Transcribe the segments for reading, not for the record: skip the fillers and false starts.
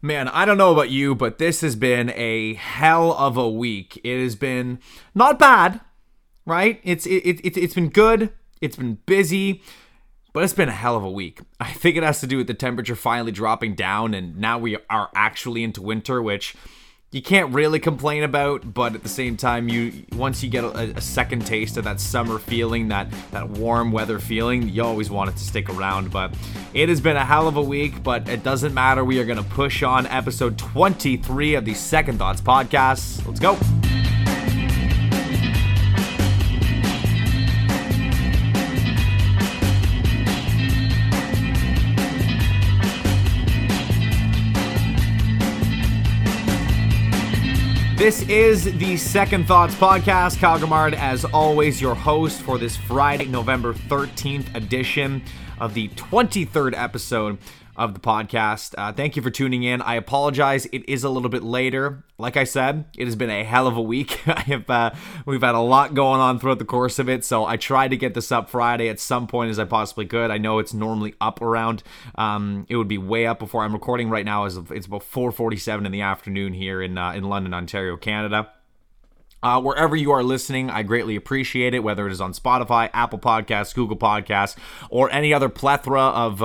Man, I don't know about you, but this has been a hell of a week. It has been not bad, right? It's been good. It's been busy, but it's been a hell of a week. I think it has to do with the temperature finally dropping down, and now we are actually into winter, which you can't really complain about, but at the same time, once you get a second taste of that summer feeling, that warm weather feeling, you always want it to stick around. But it has been a hell of a week, but it doesn't matter. We are going to push on episode 23 of the Second Thoughts podcast. Let's go. This is the Second Thoughts Podcast. Calgamard, as always, your host for this Friday, November 13th edition of the 23rd episode of the podcast. Thank you for tuning in. I apologize. It is a little bit later. Like I said, it has been a hell of a week. We've had a lot going on throughout the course of it, so I tried to get this up Friday at some point as I possibly could. I know it's normally up around, it would be way up before I'm recording right now. It's about 4:47 in the afternoon here in London, Ontario, Canada. Wherever you are listening, I greatly appreciate it, whether it is on Spotify, Apple Podcasts, Google Podcasts, or any other plethora of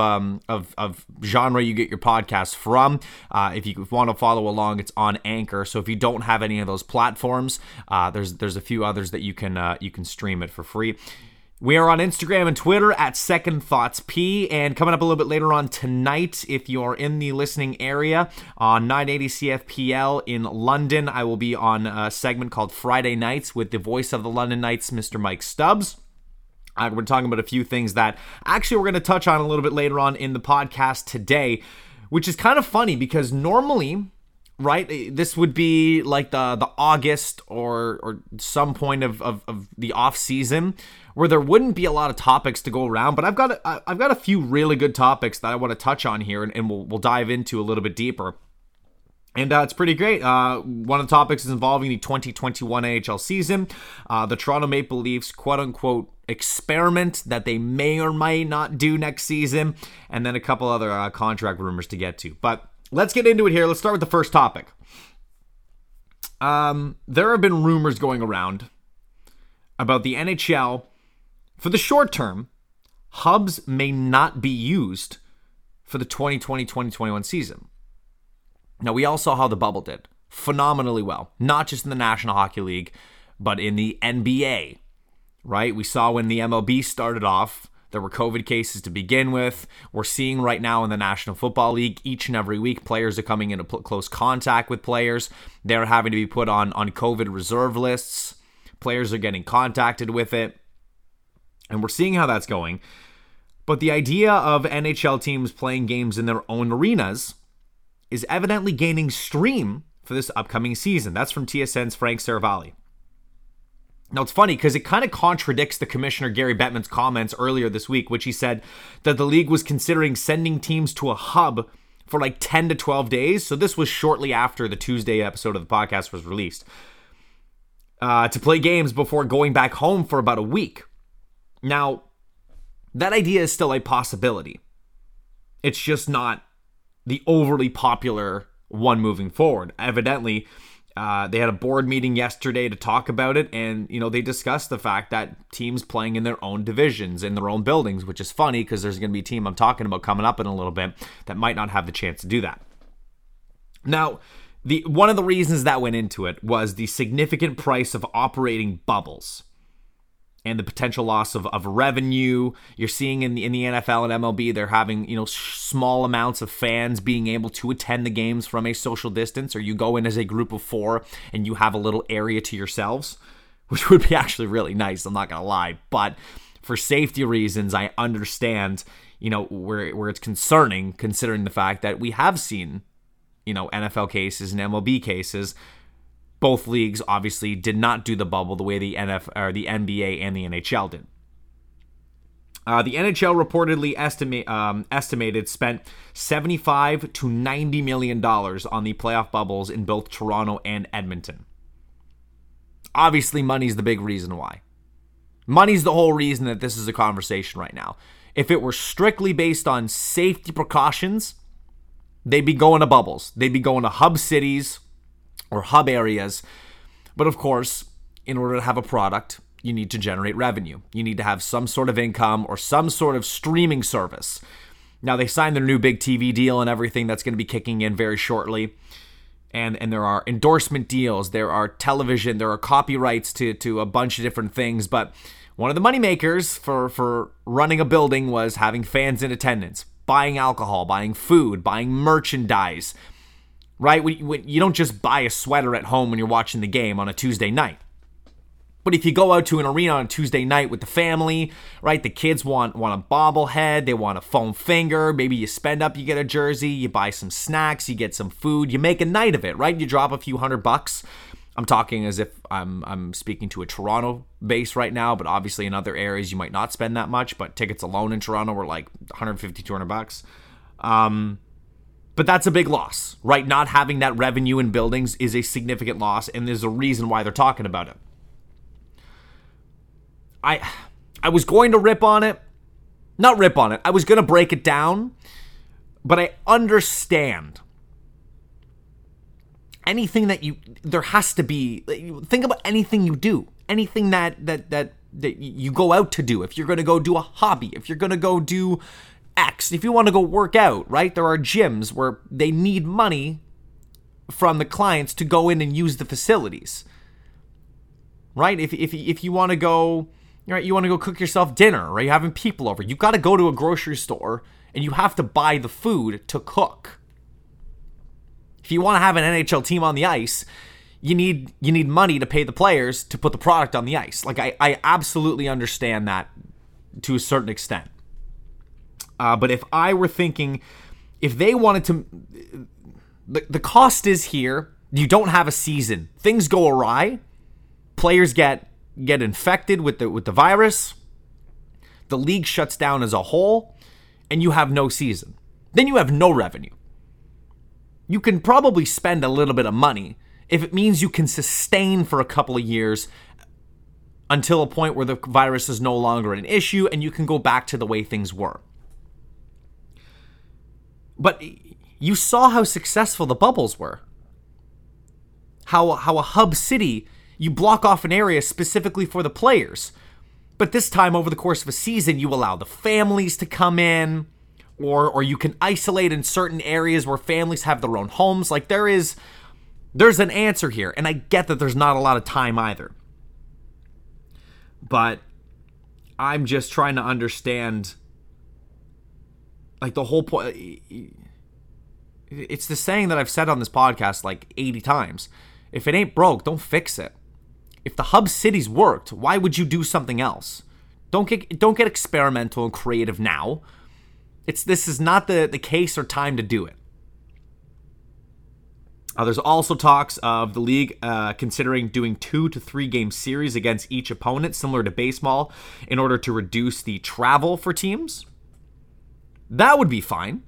genre you get your podcasts from. If you want to follow along, it's on Anchor. So if you don't have any of those platforms, there's a few others that you can stream it for free. We are on Instagram and Twitter at Second Thoughts P, and coming up a little bit later on tonight, if you are in the listening area on 980 CFPL in London, I will be on a segment called Friday Nights with the voice of the London Knights, Mr. Mike Stubbs. We're talking about a few things that actually we're going to touch on a little bit later on in the podcast today, which is kind of funny because normally, right, this would be like the August or some point of the off season, where there wouldn't be a lot of topics to go around, but I've got a few really good topics that I want to touch on here, and we'll dive into a little bit deeper. And it's pretty great. One of the topics is involving the 2021 AHL season, the Toronto Maple Leafs quote-unquote experiment that they may or may not do next season, and then a couple other contract rumors to get to. But let's get into it here. Let's start with the first topic. There have been rumors going around about the NHL. For the short term, hubs may not be used for the 2020-2021 season. Now, we all saw how the bubble did phenomenally well, not just in the National Hockey League, but in the NBA, right? We saw when the MLB started off, there were COVID cases to begin with. We're seeing right now in the National Football League, each and every week, players are coming into close contact with players. They're having to be put on COVID reserve lists. Players are getting contacted with it. And we're seeing how that's going. But the idea of NHL teams playing games in their own arenas is evidently gaining stream for this upcoming season. That's from TSN's Frank Servalli. Now, it's funny because it kind of contradicts the commissioner Gary Bettman's comments earlier this week, which he said that the league was considering sending teams to a hub for like 10 to 12 days. So this was shortly after the Tuesday episode of the podcast was released, to play games before going back home for about a week. Now, that idea is still a possibility. It's just not the overly popular one moving forward. Evidently, they had a board meeting yesterday to talk about it, and they discussed the fact that teams playing in their own divisions, in their own buildings, which is funny because there's going to be a team I'm talking about coming up in a little bit that might not have the chance to do that. Now, one of the reasons that went into it was the significant price of operating bubbles and the potential loss of revenue. You're seeing in the NFL and MLB, they're having small amounts of fans being able to attend the games from a social distance, or you go in as a group of four and you have a little area to yourselves, which would be actually really nice, I'm not going to lie. But for safety reasons, I understand where it's concerning, considering the fact that we have seen NFL cases and MLB cases. Both leagues obviously did not do the bubble the way the NBA and the NHL did. The NHL reportedly estimated spent $75 to $90 million on the playoff bubbles in both Toronto and Edmonton. Obviously, money's the big reason why. Money's the whole reason that this is a conversation right now. If it were strictly based on safety precautions, They'd be going to bubbles. They'd be going to hub cities or hub areas. But of course, in order to have a product, you need to generate revenue. You need to have some sort of income or some sort of streaming service. Now, they signed their new big TV deal and everything that's going to be kicking in very shortly. And there are endorsement deals, there are television, there are copyrights to a bunch of different things. But one of the moneymakers for running a building was having fans in attendance, buying alcohol, buying food, buying merchandise, right? When you don't just buy a sweater at home when you're watching the game on a Tuesday night. But if you go out to an arena on a Tuesday night with the family, right, the kids want a bobblehead, they want a foam finger, maybe you spend up, you get a jersey, you buy some snacks, you get some food, you make a night of it, right? You drop a few $100. I'm talking as if I'm speaking to a Toronto base right now, but obviously in other areas you might not spend that much, but tickets alone in Toronto were like $150, $200. But that's a big loss, right? Not having that revenue in buildings is a significant loss, and there's a reason why they're talking about it. I was going to rip on it. Not rip on it. I was going to break it down. But I understand. Anything that you... There has to be... Think about anything you do. Anything that you go out to do. If you're going to go do a hobby. If you're going to go do X. If you want to go work out, right? There are gyms where they need money from the clients to go in and use the facilities. Right? If you want to go... Right, you want to go cook yourself dinner, right? You're having people over. You've got to go to a grocery store and you have to buy the food to cook. If you want to have an NHL team on the ice, you need money to pay the players to put the product on the ice. Like, I absolutely understand that to a certain extent. But if I were thinking, if they wanted to... The cost is here. You don't have a season. Things go awry. Players get infected with the virus, the league shuts down as a whole, and you have no season. Then you have no revenue. You can probably spend a little bit of money if it means you can sustain for a couple of years until a point where the virus is no longer an issue and you can go back to the way things were. But you saw how successful the bubbles were. How a hub city... You block off an area specifically for the players. But this time, over the course of a season, you allow the families to come in, or you can isolate in certain areas where families have their own homes. Like, there's an answer here, and I get that there's not a lot of time either. But I'm just trying to understand, like, the whole point. It's the saying that I've said on this podcast like 80 times. If it ain't broke, don't fix it. If the hub cities worked, why would you do something else? Don't get experimental and creative now. This is not the case or time to do it. There's also talks of the league considering doing 2 to 3 game series against each opponent, similar to baseball, in order to reduce the travel for teams. That would be fine.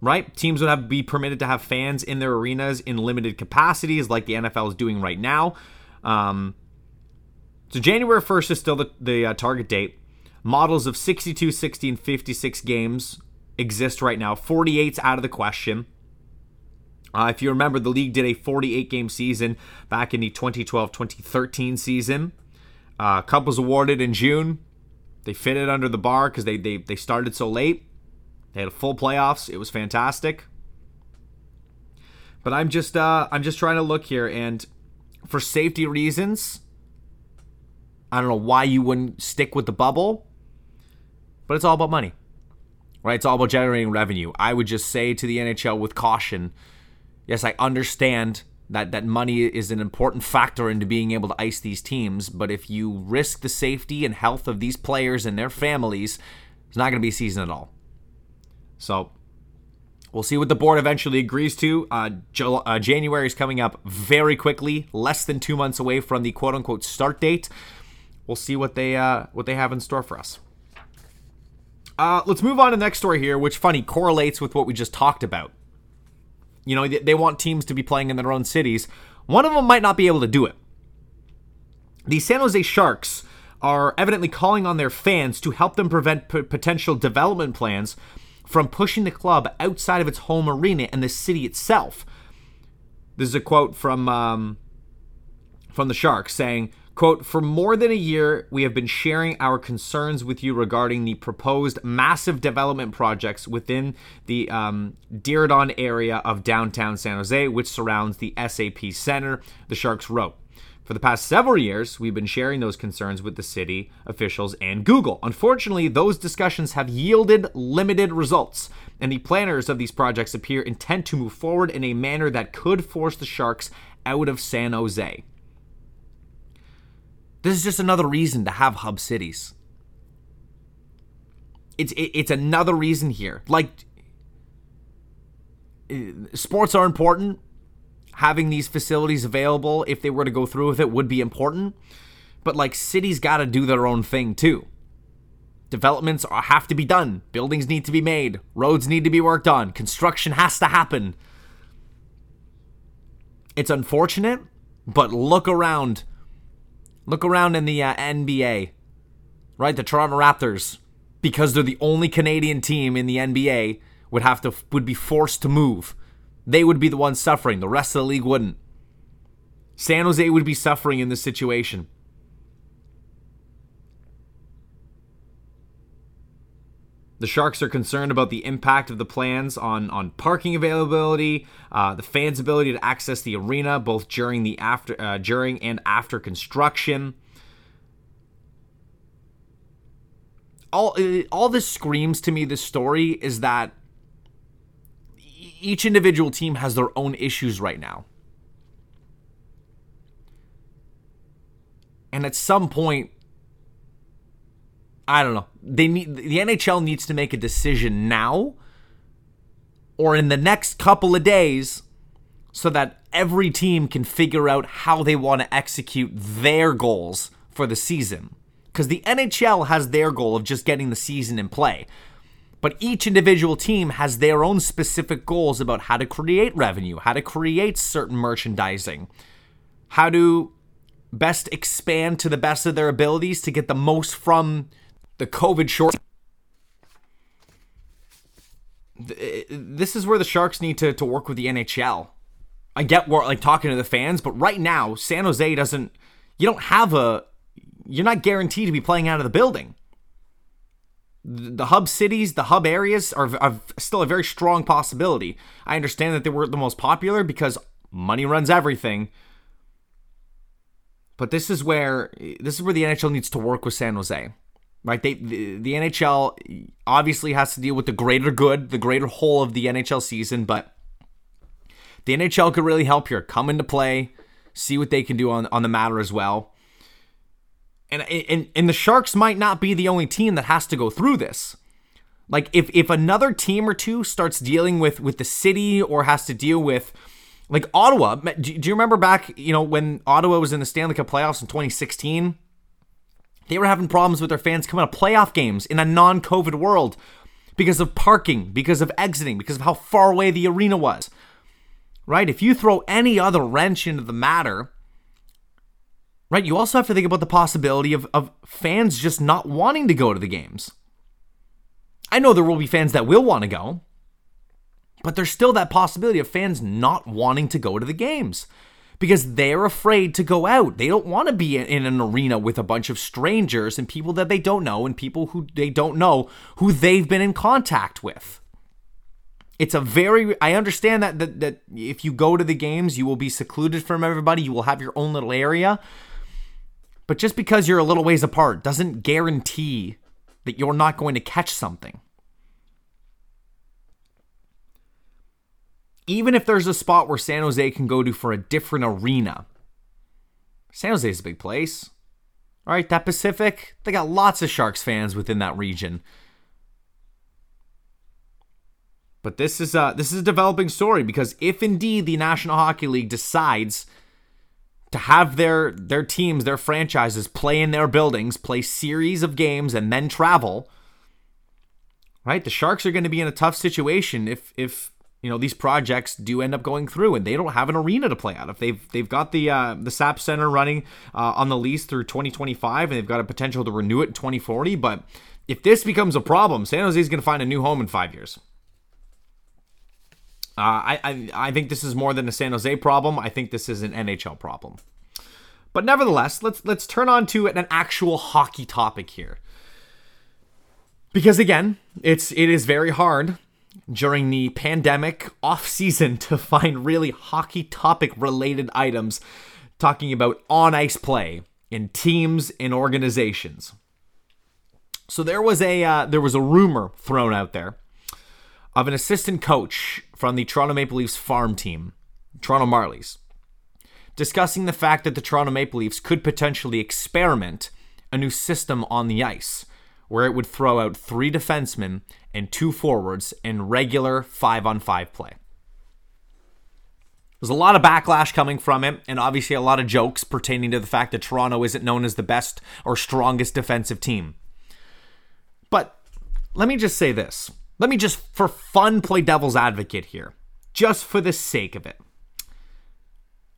Right? Teams would have to be permitted to have fans in their arenas in limited capacities like the NFL is doing right now. So January 1st is still the target date. Models of 62, 60, and 56 games exist right now. 48's out of the question. If you remember, the league did a 48-game season back in the 2012-2013 season. Cup was awarded in June. They fit it under the bar because they started so late. They had a full playoffs. It was fantastic. But I'm just trying to look here, and for safety reasons, I don't know why you wouldn't stick with the bubble, but it's all about money, right? It's all about generating revenue. I would just say to the NHL with caution, yes, I understand that money is an important factor into being able to ice these teams, but if you risk the safety and health of these players and their families, it's not going to be a season at all. So we'll see what the board eventually agrees to. January is coming up very quickly, less than 2 months away from the quote-unquote start date. We'll see what they have in store for us. Let's move on to the next story here, which, funny, correlates with what we just talked about. You know, they want teams to be playing in their own cities. One of them might not be able to do it. The San Jose Sharks are evidently calling on their fans to help them prevent potential development plans from pushing the club outside of its home arena and the city itself. This is a quote from the Sharks saying, quote, "For more than a year, we have been sharing our concerns with you regarding the proposed massive development projects within the Diridon area of downtown San Jose, which surrounds the SAP Center," the Sharks wrote. "For the past several years, we've been sharing those concerns with the city officials and Google. Unfortunately, those discussions have yielded limited results, and the planners of these projects appear intent to move forward in a manner that could force the Sharks out of San Jose." This is just another reason to have hub cities. It's another reason here. Like, sports are important. Having these facilities available, if they were to go through with it, would be important. But, like, cities got to do their own thing, too. Developments have to be done. Buildings need to be made. Roads need to be worked on. Construction has to happen. It's unfortunate, but look around. Look around in the NBA, right? The Toronto Raptors, because they're the only Canadian team in the NBA, would be forced to move. They would be the ones suffering. The rest of the league wouldn't. San Jose would be suffering in this situation. The Sharks are concerned about the impact of the plans on parking availability, the fans' ability to access the arena, both during and after construction. All this screams to me, this story, is that each individual team has their own issues right now. And at some point, I don't know. The NHL needs to make a decision now or in the next couple of days so that every team can figure out how they want to execute their goals for the season. Because the NHL has their goal of just getting the season in play. But each individual team has their own specific goals about how to create revenue, how to create certain merchandising, how to best expand to the best of their abilities to get the most from the COVID short. This is where the Sharks need to work with the NHL. I get talking to the fans, but right now, San Jose you're not guaranteed to be playing out of the building. The hub cities, the hub areas are still a very strong possibility. I understand that they weren't the most popular because money runs everything. But this is where the NHL needs to work with San Jose. Right? The NHL obviously has to deal with the greater good, the greater whole of the NHL season, but the NHL could really help here. Come into play, see what they can do on the matter as well. And the Sharks might not be the only team that has to go through this. Like, if another team or two starts dealing with the city or has to deal with, like, Ottawa. Do you remember back, when Ottawa was in the Stanley Cup playoffs in 2016? They were having problems with their fans coming to playoff games in a non-COVID world because of parking, because of exiting, because of how far away the arena was. Right? If you throw any other wrench into the matter... Right, you also have to think about the possibility of fans just not wanting to go to the games. I know there will be fans that will want to go, but there's still that possibility of fans not wanting to go to the games because they're afraid to go out. They don't want to be in an arena with a bunch of strangers and people that they don't know and people who they don't know who they've been in contact with. It's a very... I understand that if you go to the games, you will be secluded from everybody. You will have your own little area. But just because you're a little ways apart doesn't guarantee that you're not going to catch something. Even if there's a spot where San Jose can go to for a different arena. San Jose is a big place. All right, that Pacific, they got lots of Sharks fans within that region. But this is a developing story because if indeed the National Hockey League decides to have their teams, their franchises play in their buildings, play series of games, and then travel, right? The Sharks are going to be in a tough situation if these projects do end up going through and they don't have an arena to play out of. They've got the SAP Center running on the lease through 2025 and they've got a potential to renew it in 2040, but If this becomes a problem, San Jose's going to find a new home in 5 years. I think this is more than a San Jose problem. I think this is an NHL problem. But nevertheless, let's turn on to an actual hockey topic here. Because again, it is very hard during the pandemic off-season to find really hockey topic-related items talking about on-ice play in teams and organizations. So there was a rumor thrown out there of an assistant coach from the Toronto Maple Leafs farm team, Toronto Marlies, discussing the fact that the Toronto Maple Leafs could potentially experiment a new system on the ice, where it would throw out 3 defensemen and 2 forwards in regular 5-on-5 play. There's a lot of backlash coming from it, and obviously a lot of jokes pertaining to the fact that Toronto isn't known as the best or strongest defensive team. But let me just say this. Let me just, for fun, play devil's advocate here. Just for the sake of it.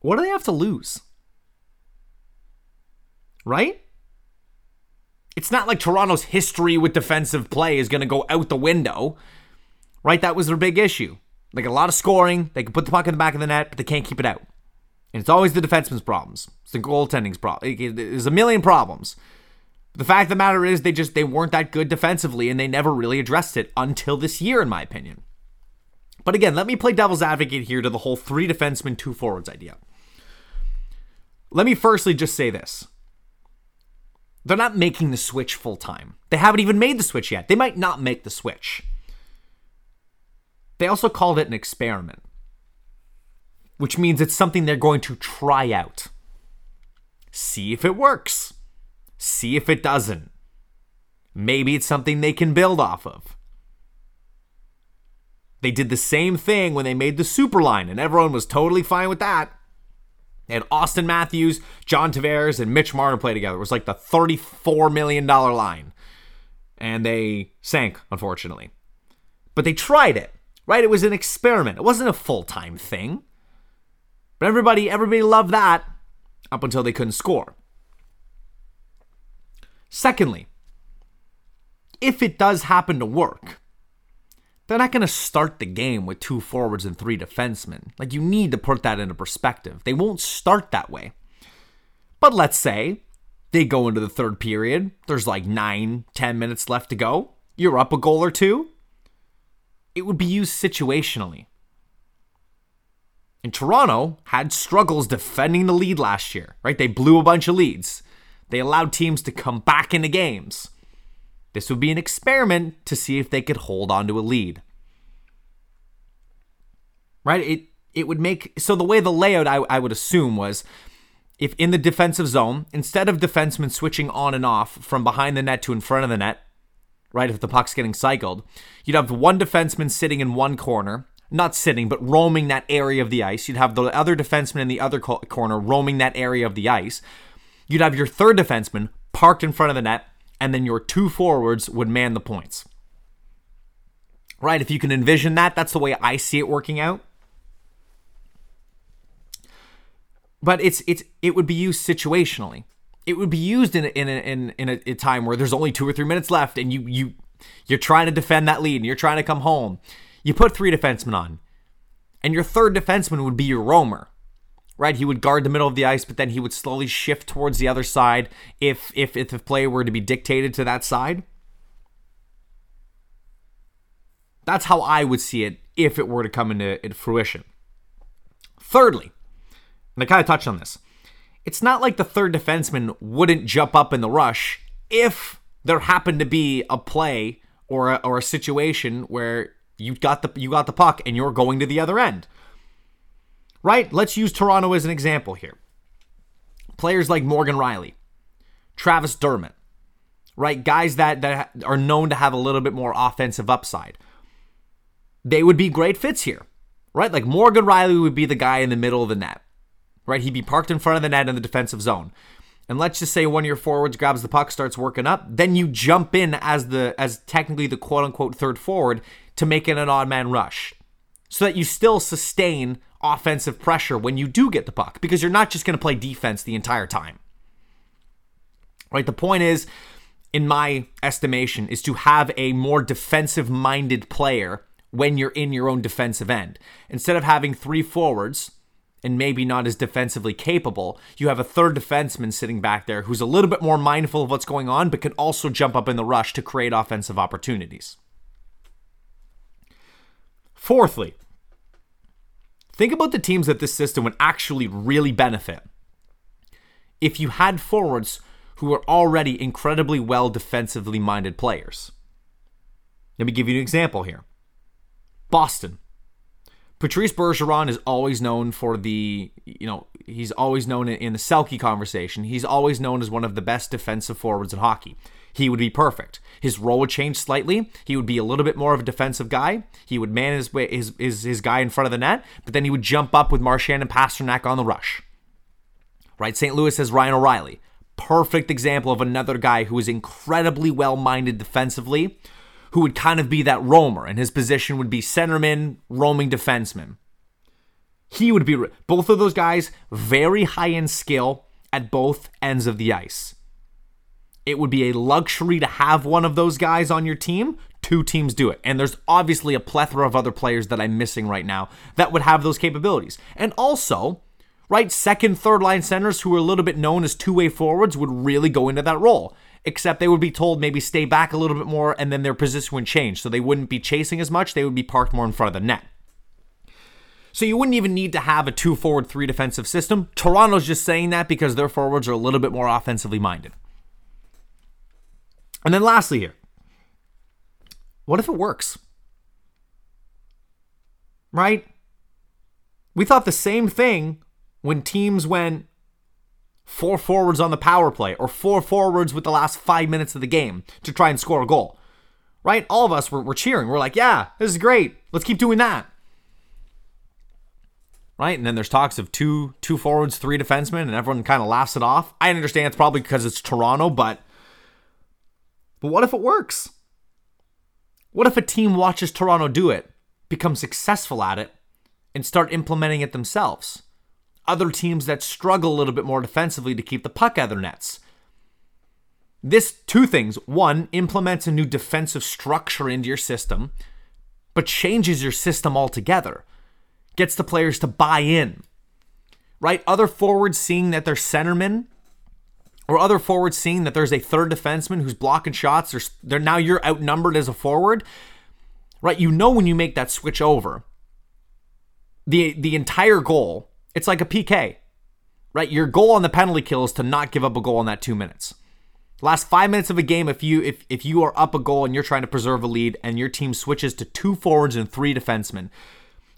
What do they have to lose? Right? It's not like Toronto's history with defensive play is going to go out the window, right? That was their big issue. They get a lot of scoring. They can put the puck in the back of the net, but they can't keep it out. And it's always the defenseman's problems. It's the goaltending's problem. There's a million problems. But the fact of the matter is they weren't that good defensively, and they never really addressed it until this year, in my opinion. But again, let me play devil's advocate here to the whole 3 defensemen, 2 forwards idea. Let me firstly just say this. They're not making the switch full time. They haven't even made the switch yet. They might not make the switch. They also called it an experiment, which means it's something they're going to try out. See if it works. See if it doesn't. Maybe it's something they can build off of. They did the same thing when they made the super line, and everyone was totally fine with that. They had Austin Matthews, John Tavares, and Mitch Marner play together. It was like the $34 million line. And they sank, unfortunately. But they tried it, right? It was an experiment. It wasn't a full-time thing. But everybody loved that up until they couldn't score. Secondly, if it does happen to work, they're not going to start the game with 2 forwards and 3 defensemen. Like, you need to put that into perspective. They won't start that way. But let's say they go into the third period. There's like 9-10 minutes left to go. You're up a goal or 2. It would be used situationally. And Toronto had struggles defending the lead last year, right? They blew a bunch of leads. They allowed teams to come back into games. This would be an experiment to see if they could hold on to a lead. Right? It would make... So the way the layout, I would assume, was if in the defensive zone, instead of defensemen switching on and off from behind the net to in front of the net, right, if the puck's getting cycled, you'd have one defenseman sitting in one corner, not sitting, but roaming that area of the ice. You'd have the other defenseman in the other corner roaming that area of the ice. You'd have your third defenseman parked in front of the net, and then your 2 forwards would man the points. Right, if you can envision that, that's the way I see it working out. But it would be used situationally. It would be used in a time where there's only 2 or 3 minutes left, and you're trying to defend that lead, and you're trying to come home. You put 3 defensemen on, and your third defenseman would be your roamer. Right, he would guard the middle of the ice, but then he would slowly shift towards the other side if the play were to be dictated to that side. That's how I would see it if it were to come into fruition. Thirdly, and I kind of touched on this, it's not like the third defenseman wouldn't jump up in the rush if there happened to be a play or a situation where you got the puck and you're going to the other end. Right? Let's use Toronto as an example here. Players like Morgan Riley, Travis Dermott, right? Guys that are known to have a little bit more offensive upside. They would be great fits here, right? Like Morgan Riley would be the guy in the middle of the net, right? He'd be parked in front of the net in the defensive zone. And let's just say one of your forwards grabs the puck, starts working up. Then you jump in as technically the quote-unquote third forward to make it an odd-man rush so that you still sustain offensive pressure when you do get the puck, because you're not just going to play defense the entire time. Right? The point is, in my estimation, is to have a more defensive-minded player when you're in your own defensive end. Instead of having three forwards, and maybe not as defensively capable, you have a third defenseman sitting back there who's a little bit more mindful of what's going on, but can also jump up in the rush to create offensive opportunities. Fourthly, think about the teams that this system would actually really benefit. If you had forwards who are already incredibly well defensively minded players. Let me give you an example here. Boston. Patrice Bergeron is always known for the, he's always known in the Selke conversation. He's always known as one of the best defensive forwards in hockey. He would be perfect. His role would change slightly. He would be a little bit more of a defensive guy. He would man his guy in front of the net, but then he would jump up with Marchand and Pasternak on the rush. Right? St. Louis has Ryan O'Reilly. Perfect example of another guy who is incredibly well-minded defensively, who would kind of be that roamer, and his position would be centerman, roaming defenseman. He would be, both of those guys, very high in skill at both ends of the ice. It would be a luxury to have one of those guys on your team. Two teams do it. And there's obviously a plethora of other players that I'm missing right now that would have those capabilities. And also, right, second, third line centers who are a little bit known as two-way forwards would really go into that role. Except they would be told maybe stay back a little bit more, and then their position would change. So they wouldn't be chasing as much. They would be parked more in front of the net. So you wouldn't even need to have a 2-forward, 3-defensive system. Toronto's just saying that because their forwards are a little bit more offensively minded. And then lastly here, what if it works? Right? We thought the same thing when teams went 4 forwards on the power play or 4 forwards with the last 5 minutes of the game to try and score a goal, right? All of us were cheering. We're like, yeah, this is great. Let's keep doing that, right? And then there's talks of two forwards, 3 defensemen, and everyone kind of laughs it off. I understand it's probably because it's Toronto, but what if it works? What if a team watches Toronto do it, become successful at it, and start implementing it themselves? Other teams that struggle a little bit more defensively to keep the puck out of their nets. This, two things. One, implements a new defensive structure into your system, but changes your system altogether. Gets the players to buy in, right? Other forwards seeing that they're centermen, or other forwards seeing that there's a third defenseman who's blocking shots, or now you're outnumbered as a forward, right? You know when you make that switch over, the entire goal, it's like a PK, right? Your goal on the penalty kill is to not give up a goal in that 2 minutes. Last 5 minutes of a game, if you are up a goal and you're trying to preserve a lead and your team switches to 2 forwards and 3 defensemen,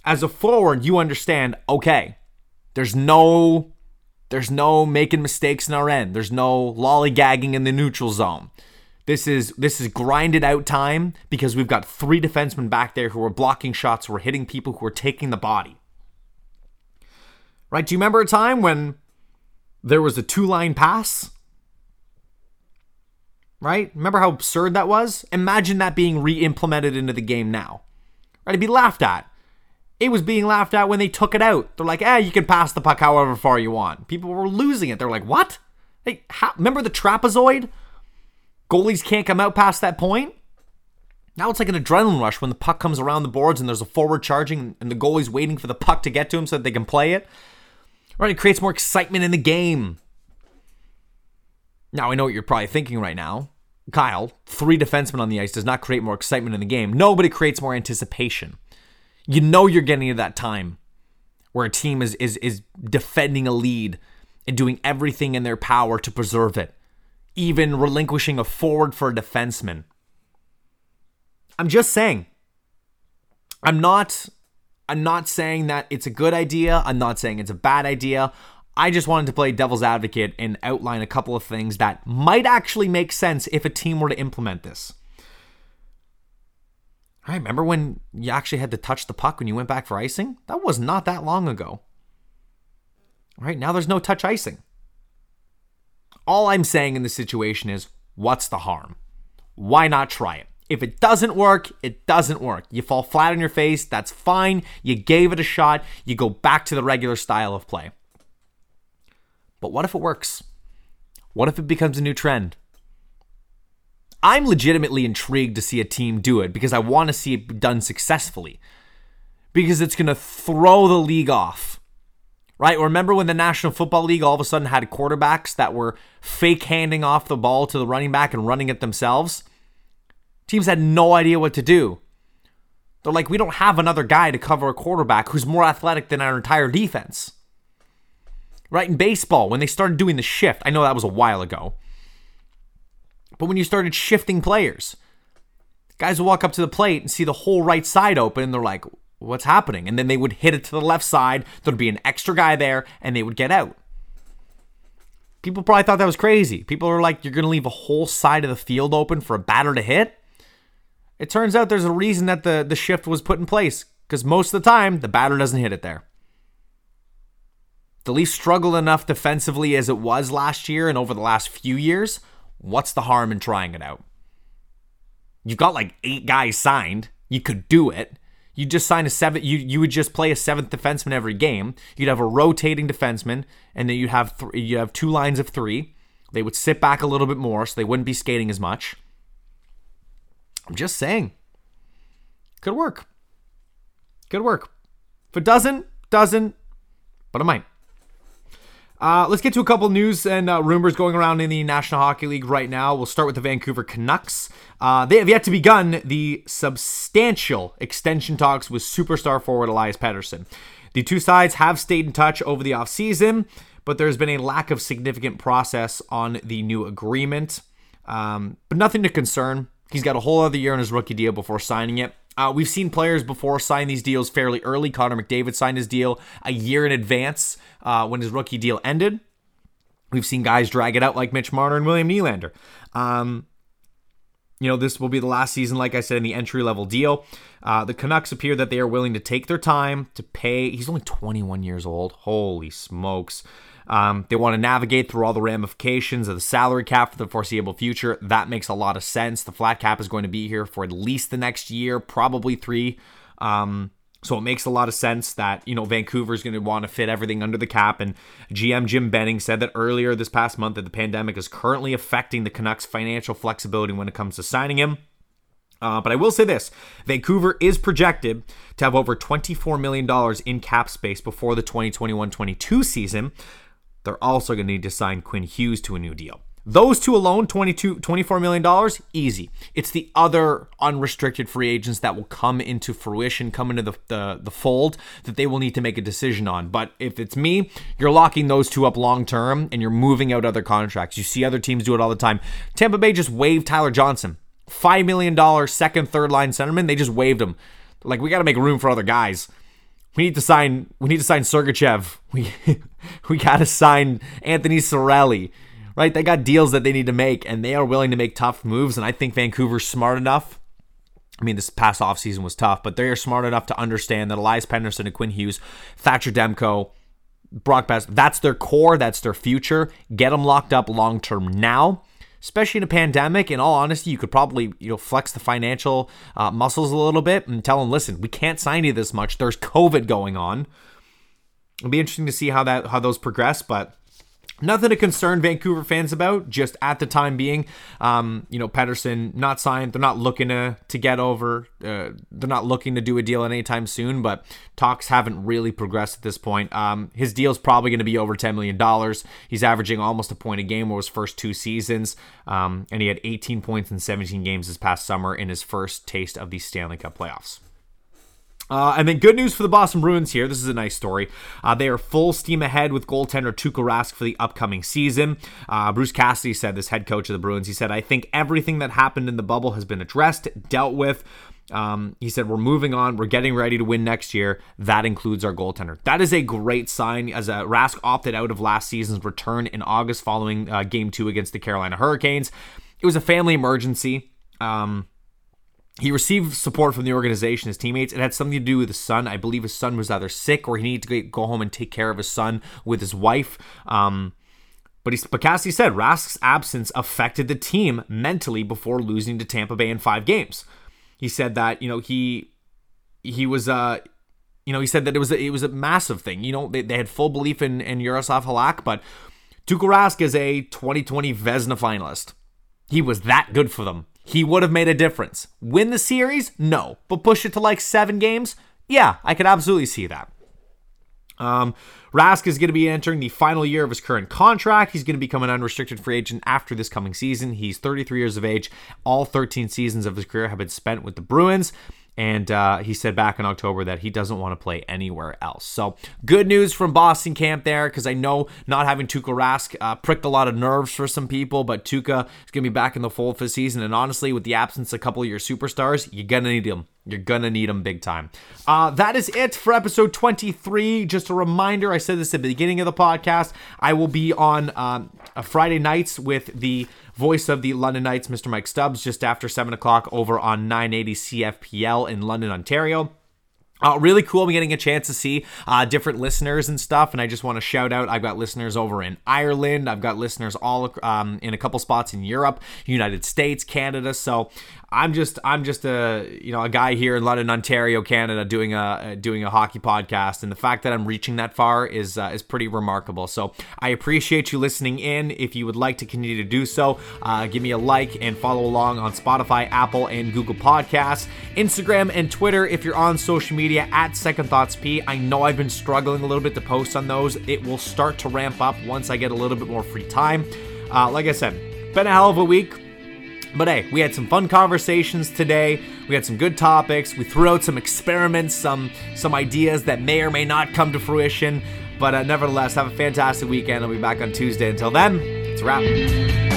as a forward, you understand, okay, there's no making mistakes in our end. There's no lollygagging in the neutral zone. This is grinded out time because we've got 3 defensemen back there who are blocking shots, who are hitting people, who are taking the body. Right? Do you remember a time when there was a 2-line pass? Right? Remember how absurd that was? Imagine that being re-implemented into the game now. Right? It'd be laughed at. It was being laughed at when they took it out. They're like, you can pass the puck however far you want. People were losing it. They're like, what? Remember the trapezoid? Goalies can't come out past that point? Now it's like an adrenaline rush when the puck comes around the boards and there's a forward charging and the goalie's waiting for the puck to get to him so that they can play it. Right, it creates more excitement in the game. Now, I know what you're probably thinking right now. Kyle, 3 defensemen on the ice does not create more excitement in the game. No, but it creates more anticipation. You know you're getting to that time where a team is defending a lead and doing everything in their power to preserve it, even relinquishing a forward for a defenseman. I'm just saying. I'm not saying that it's a good idea. I'm not saying it's a bad idea. I just wanted to play devil's advocate and outline a couple of things that might actually make sense if a team were to implement this. I remember when you actually had to touch the puck when you went back for icing. That was not that long ago. Right now there's no touch icing. All I'm saying in this situation is, what's the harm? Why not try it? If it doesn't work, it doesn't work. You fall flat on your face, that's fine. You gave it a shot. You go back to the regular style of play. But what if it works? What if it becomes a new trend? I'm legitimately intrigued to see a team do it because I want to see it done successfully, because it's going to throw the league off, right? Remember when the National Football League all of a sudden had quarterbacks that were fake handing off the ball to the running back and running it themselves? Teams had no idea what to do. They're like, we don't have another guy to cover a quarterback who's more athletic than our entire defense. Right? In baseball, when they started doing the shift, I know that was a while ago, but when you started shifting players, guys would walk up to the plate and see the whole right side open, and they're like, what's happening? And then they would hit it to the left side, there'd be an extra guy there, and they would get out. People probably thought that was crazy. People are like, you're going to leave a whole side of the field open for a batter to hit? It turns out there's a reason that the shift was put in place, because most of the time, the batter doesn't hit it there. The Leafs struggled enough defensively as it was last year and over the last few years. What's the harm in trying it out? You've got like 8 guys signed. You could do it. You just sign a 7th. You would just play a 7th defenseman every game. You'd have a rotating defenseman, and then you'd have you have 2 lines of 3. They would sit back a little bit more, so they wouldn't be skating as much. I'm just saying. Could work. Could work. If it doesn't, but it might. Let's get to a couple news and rumors going around in the National Hockey League right now. We'll start with the Vancouver Canucks. They have yet to begun the substantial extension talks with superstar forward Elias Pettersson. The two sides have stayed in touch over the offseason, but there's been a lack of significant process on the new agreement. But nothing to concern. He's got a whole other year on his rookie deal before signing it. We've seen players before sign these deals fairly early. Connor McDavid signed his deal a year in advance when his rookie deal ended. We've seen guys drag it out like Mitch Marner and William Nylander. This will be the last season, like I said, in the entry-level deal. The Canucks appear that they are willing to take their time to pay. He's only 21 years old. Holy smokes. They want to navigate through all the ramifications of the salary cap for the foreseeable future. That makes a lot of sense. The flat cap is going to be here for at least the next year, probably 3. So it makes a lot of sense that, Vancouver is going to want to fit everything under the cap. And GM Jim Benning said that earlier this past month that the pandemic is currently affecting the Canucks' financial flexibility when it comes to signing him. But I will say this, Vancouver is projected to have over $24 million in cap space before the 2021-22 season. They're also going to need to sign Quinn Hughes to a new deal. Those two alone, $24 million, easy. It's the other unrestricted free agents that will come into fruition, come into the fold, that they will need to make a decision on. But if it's me, you're locking those two up long-term, and you're moving out other contracts. You see other teams do it all the time. Tampa Bay just waived Tyler Johnson. $5 million second, third-line centerman, they just waived him. Like, we got to make room for other guys. We need to sign Sergachev. We got to sign Anthony Cirelli, right? They got deals that they need to make, and they are willing to make tough moves, and I think Vancouver's smart enough. I mean, this past offseason was tough, but they are smart enough to understand that Elias Pettersson and Quinn Hughes, Thatcher Demko, Brock Boeser, that's their core, that's their future. Get them locked up long-term now, especially in a pandemic. In all honesty, you could probably flex the financial muscles a little bit and tell them, listen, we can't sign you this much. There's COVID going on. It'll be interesting to see how those progress, but nothing to concern Vancouver fans about. Just at the time being, Pettersson not signed. They're not looking to get over. They're not looking to do a deal anytime soon, but talks haven't really progressed at this point. His deal's probably going to be over $10 million. He's averaging almost a point a game over his first 2 seasons, and he had 18 points in 17 games this past summer in his first taste of the Stanley Cup playoffs. And then good news for the Boston Bruins here. This is a nice story. They are full steam ahead with goaltender Tuukka Rask for the upcoming season. Bruce Cassidy said, this head coach of the Bruins, he said, I think everything that happened in the bubble has been addressed, dealt with. He said, we're moving on. We're getting ready to win next year. That includes our goaltender. That is a great sign, as Rask opted out of last season's return in August following Game 2 against the Carolina Hurricanes. It was a family emergency. He received support from the organization, his teammates. It had something to do with his son. I believe his son was either sick or he needed to go home and take care of his son with his wife. But Cassidy said Rask's absence affected the team mentally before losing to Tampa Bay in 5 games. He said that he said that it was a massive thing. They had full belief in Jaroslav Halak, but Tuukka Rask is a 2020 Vezina finalist. He was that good for them. he would have made a difference. Win the series? No. But push it to like 7 games? Yeah, I could absolutely see that. Rask is going to be entering the final year of his current contract. He's going to become an unrestricted free agent after this coming season. He's 33 years of age. All 13 seasons of his career have been spent with the Bruins. And he said back in October that he doesn't want to play anywhere else. So good news from Boston camp there, because I know not having Tuukka Rask pricked a lot of nerves for some people, but Tuukka is going to be back in the fold for the season. And honestly, with the absence of a couple of your superstars, you're going to need him. You're going to need them big time. That is it for episode 23. Just a reminder, I said this at the beginning of the podcast, I will be on Friday nights with the voice of the London Knights, Mr. Mike Stubbs, just after 7 o'clock over on 980 CFPL in London, Ontario. Really cool. I'm getting a chance to see different listeners and stuff. And I just want to shout out, I've got listeners over in Ireland. I've got listeners all in a couple spots in Europe, United States, Canada. So I'm just a guy here in London, Ontario, Canada, doing a hockey podcast. And the fact that I'm reaching that far is pretty remarkable. So I appreciate you listening in. If you would like to continue to do so, give me a like and follow along on Spotify, Apple, and Google Podcasts, Instagram, and Twitter. If you're on social media, at Second Thoughts P. I know I've been struggling a little bit to post on those. It will start to ramp up once I get a little bit more free time. Like I said, been a hell of a week. But hey, we had some fun conversations today. We had some good topics. We threw out some experiments, some ideas that may or may not come to fruition. But nevertheless, have a fantastic weekend. I'll be back on Tuesday. Until then, it's a wrap.